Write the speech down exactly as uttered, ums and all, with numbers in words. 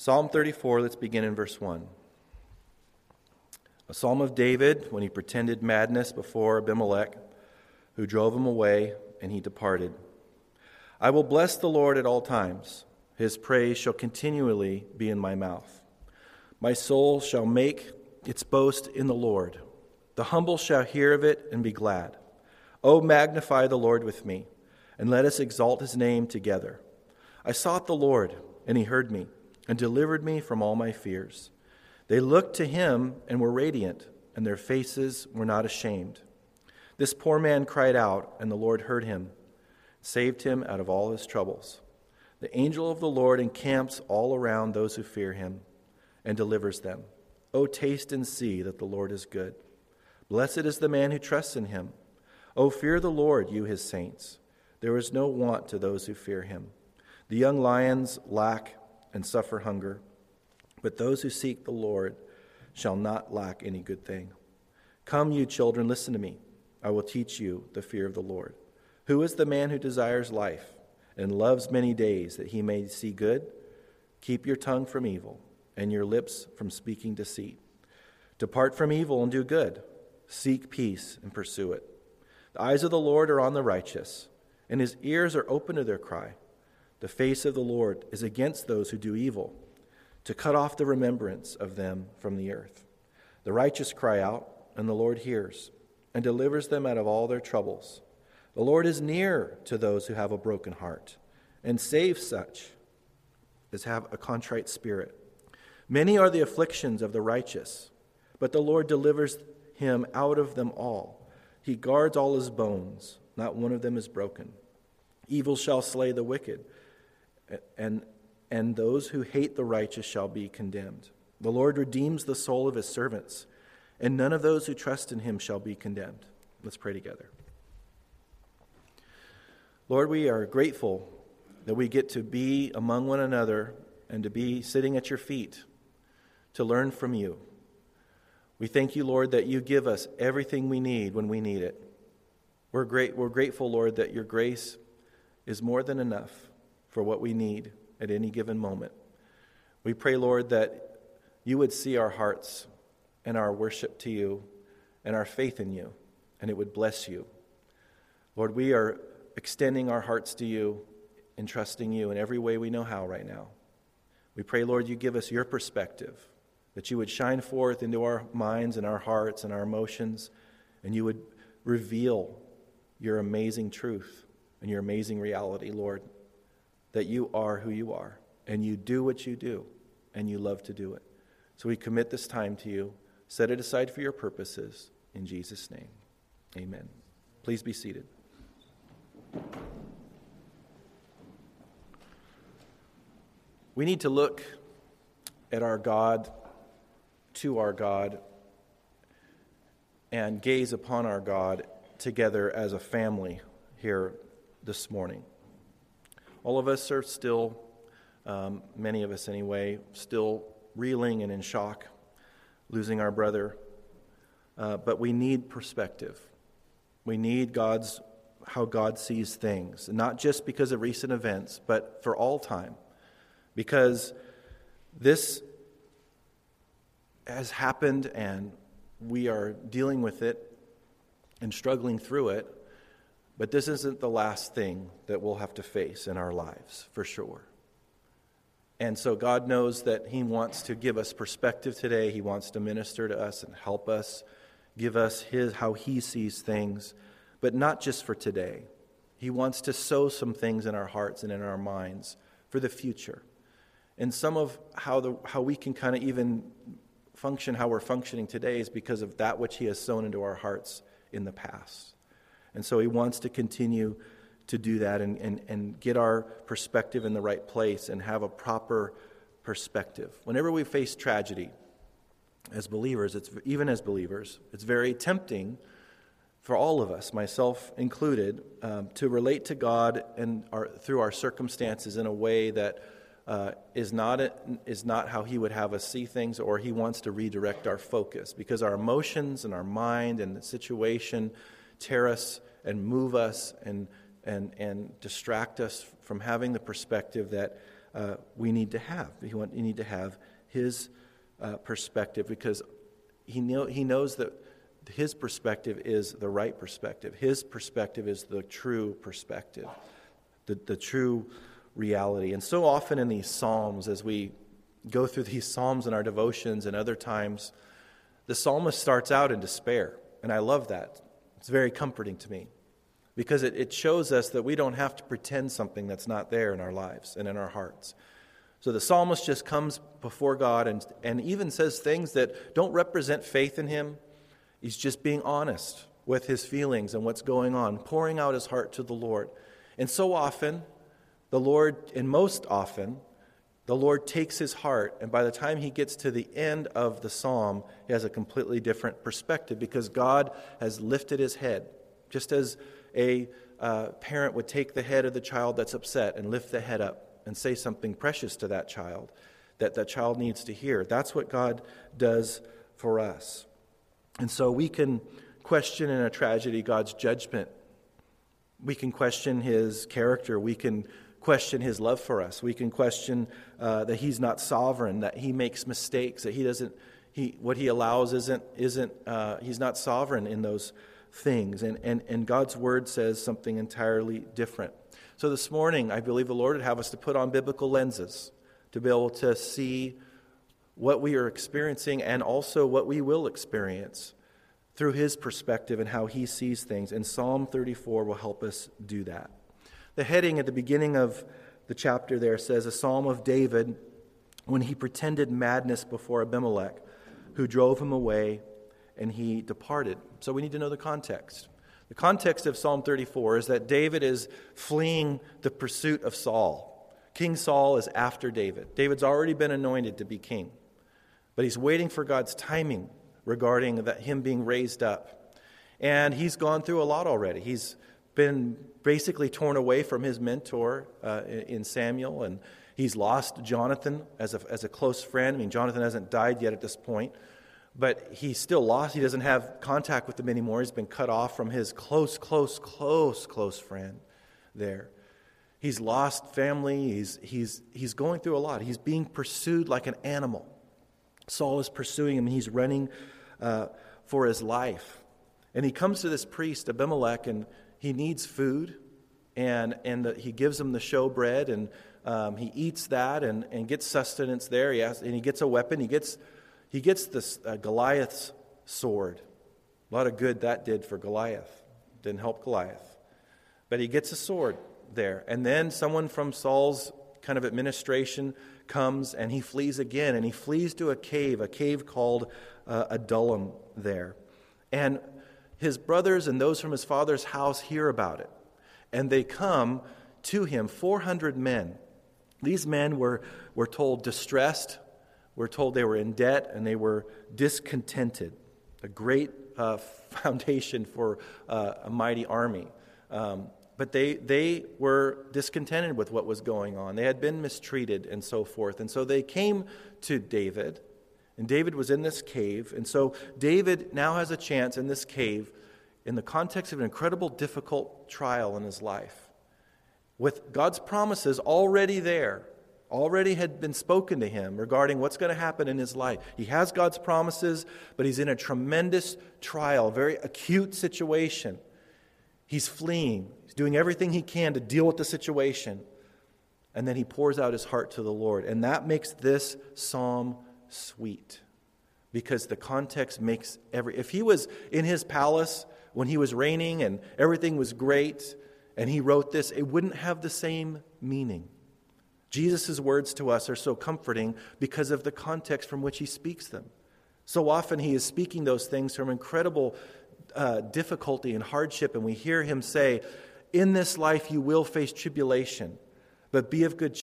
Psalm thirty-four, let's begin in verse one. A psalm of David when he pretended madness before Abimelech, who drove him away, and he departed. I will bless the Lord at all times. His praise shall continually be in my mouth. My soul shall make its boast in the Lord. The humble shall hear of it and be glad. O magnify the Lord with me, and let us exalt his name together. I sought the Lord, and he heard me, and delivered me from all my fears. They looked to him and were radiant, and their faces were not ashamed. This poor man cried out, and the Lord heard him, saved him out of all his troubles. The angel of the Lord encamps all around those who fear him, and delivers them. O taste and see that the Lord is good. Blessed is the man who trusts in him. O fear the Lord, you his saints. There is no want to those who fear him. The young lions lack and suffer hunger, but those who seek the Lord shall not lack any good thing. Come, you children, listen to me. I will teach you the fear of the Lord. Who is the man who desires life and loves many days, that he may see good? Keep your tongue from evil and your lips from speaking deceit. Depart from evil and do good. Seek peace and pursue it. The eyes of the Lord are on the righteous, and his ears are open to their cry. The face of the Lord is against those who do evil, to cut off the remembrance of them from the earth. The righteous cry out, and the Lord hears, and delivers them out of all their troubles. The Lord is near to those who have a broken heart, and saves such as have a contrite spirit. Many are the afflictions of the righteous, but the Lord delivers him out of them all. He guards all his bones, not one of them is broken. Evil shall slay the wicked, and and those who hate the righteous shall be condemned. The Lord redeems the soul of his servants, and none of those who trust in him shall be condemned. Let's pray together. Lord, we are grateful that we get to be among one another and to be sitting at your feet to learn from you. We thank you, Lord, that you give us everything we need when we need it. We're great. We're grateful, Lord, that your grace is more than enough for what we need at any given moment. We pray, Lord, that you would see our hearts and our worship to you and our faith in you, and it would bless you. Lord, we are extending our hearts to you and trusting you in every way we know how right now. We pray, Lord, you give us your perspective, that you would shine forth into our minds and our hearts and our emotions, and you would reveal your amazing truth and your amazing reality, Lord, that you are who you are, and you do what you do, and you love to do it. So we commit this time to you. Set it aside for your purposes. In Jesus' name, amen. Please be seated. We need to look at our God, to our God, and gaze upon our God together as a family here this morning. All of us are still, um, many of us anyway, still reeling and in shock, losing our brother. Uh, but we need perspective. We need God's, how God sees things, not just because of recent events, but for all time, because this has happened and we are dealing with it and struggling through it. But this isn't the last thing that we'll have to face in our lives, for sure. And so God knows that he wants to give us perspective today. He wants to minister to us and help us, give us his how he sees things, but not just for today. He wants to sow some things in our hearts and in our minds for the future. And some of how the how we can kind of even function, how we're functioning today, is because of that which he has sown into our hearts in the past. And so he wants to continue to do that and, and, and get our perspective in the right place and have a proper perspective. Whenever we face tragedy as believers, it's even as believers, it's very tempting for all of us, myself included, um, to relate to God and our, through our circumstances in a way that uh, is not a, is not how he would have us see things, or he wants to redirect our focus, because our emotions and our mind and the situation tear us and move us and and and distract us from having the perspective that uh, we need to have. We want, we need to have his uh, perspective, because he know, he knows that his perspective is the right perspective. His perspective is the true perspective, the, the true reality. And so often in these Psalms, as we go through these Psalms in our devotions and other times, the psalmist starts out in despair. And I love that. It's very comforting to me, because it, it shows us that we don't have to pretend something that's not there in our lives and in our hearts. So the psalmist just comes before God and, and even says things that don't represent faith in him. He's just being honest with his feelings and what's going on, pouring out his heart to the Lord. And so often, the Lord, and most often, the Lord takes his heart, and by the time he gets to the end of the psalm, he has a completely different perspective, because God has lifted his head. Just as a uh, parent would take the head of the child that's upset and lift the head up and say something precious to that child that that child needs to hear. That's what God does for us. And so we can question in a tragedy God's judgment. We can question his character. We can question his love for us. We can question uh, that he's not sovereign, that he makes mistakes, that he doesn't, he what he allows isn't, isn't uh, he's not sovereign in those things. And, and, and God's word says something entirely different. So this morning, I believe the Lord would have us to put on biblical lenses to be able to see what we are experiencing and also what we will experience through his perspective and how he sees things. And Psalm thirty-four will help us do that. The heading at the beginning of the chapter there says, a psalm of David when he pretended madness before Abimelech, who drove him away and he departed. So we need to know the context. The context of Psalm thirty-four is that David is fleeing the pursuit of Saul. King Saul is after David. David's already been anointed to be king, but he's waiting for God's timing regarding that him being raised up. And he's gone through a lot already. He's been basically torn away from his mentor uh, in Samuel, and he's lost Jonathan as a, as a close friend. I mean, Jonathan hasn't died yet at this point, but he's still lost. He doesn't have contact with him anymore. He's been cut off from his close, close, close, close friend there. He's lost family. He's, he's, he's going through a lot. He's being pursued like an animal. Saul is pursuing him, and he's running uh, for his life. And he comes to this priest, Abimelech, and he needs food, and and the, he gives him the show bread, and um, he eats that and, and gets sustenance there. He has, and he gets a weapon. He gets he gets this uh, Goliath's sword. A lot of good that did for Goliath. Didn't help Goliath, but he gets a sword there. And then someone from Saul's kind of administration comes, and he flees again, and he flees to a cave, a cave called uh, Adullam there, and his brothers and those from his father's house hear about it, and they come to him, four hundred men. These men were, were told distressed, were told they were in debt, and they were discontented. A great uh, foundation for uh, a mighty army. Um, but they, they were discontented with what was going on. They had been mistreated and so forth. And so they came to David. And David was in this cave, and so David now has a chance in this cave in the context of an incredible, difficult trial in his life. With God's promises already there, already had been spoken to him regarding what's going to happen in his life. He has God's promises, but he's in a tremendous trial, a very acute situation. He's fleeing. He's doing everything he can to deal with the situation. And then he pours out his heart to the Lord, and that makes this psalm sweet, because the context makes every. If he was in his palace when he was reigning and everything was great and he wrote this, it wouldn't have the same meaning. Jesus' words to us are so comforting because of the context from which he speaks them. So often he is speaking those things from incredible uh, difficulty and hardship, and we hear him say, in this life you will face tribulation, but be of good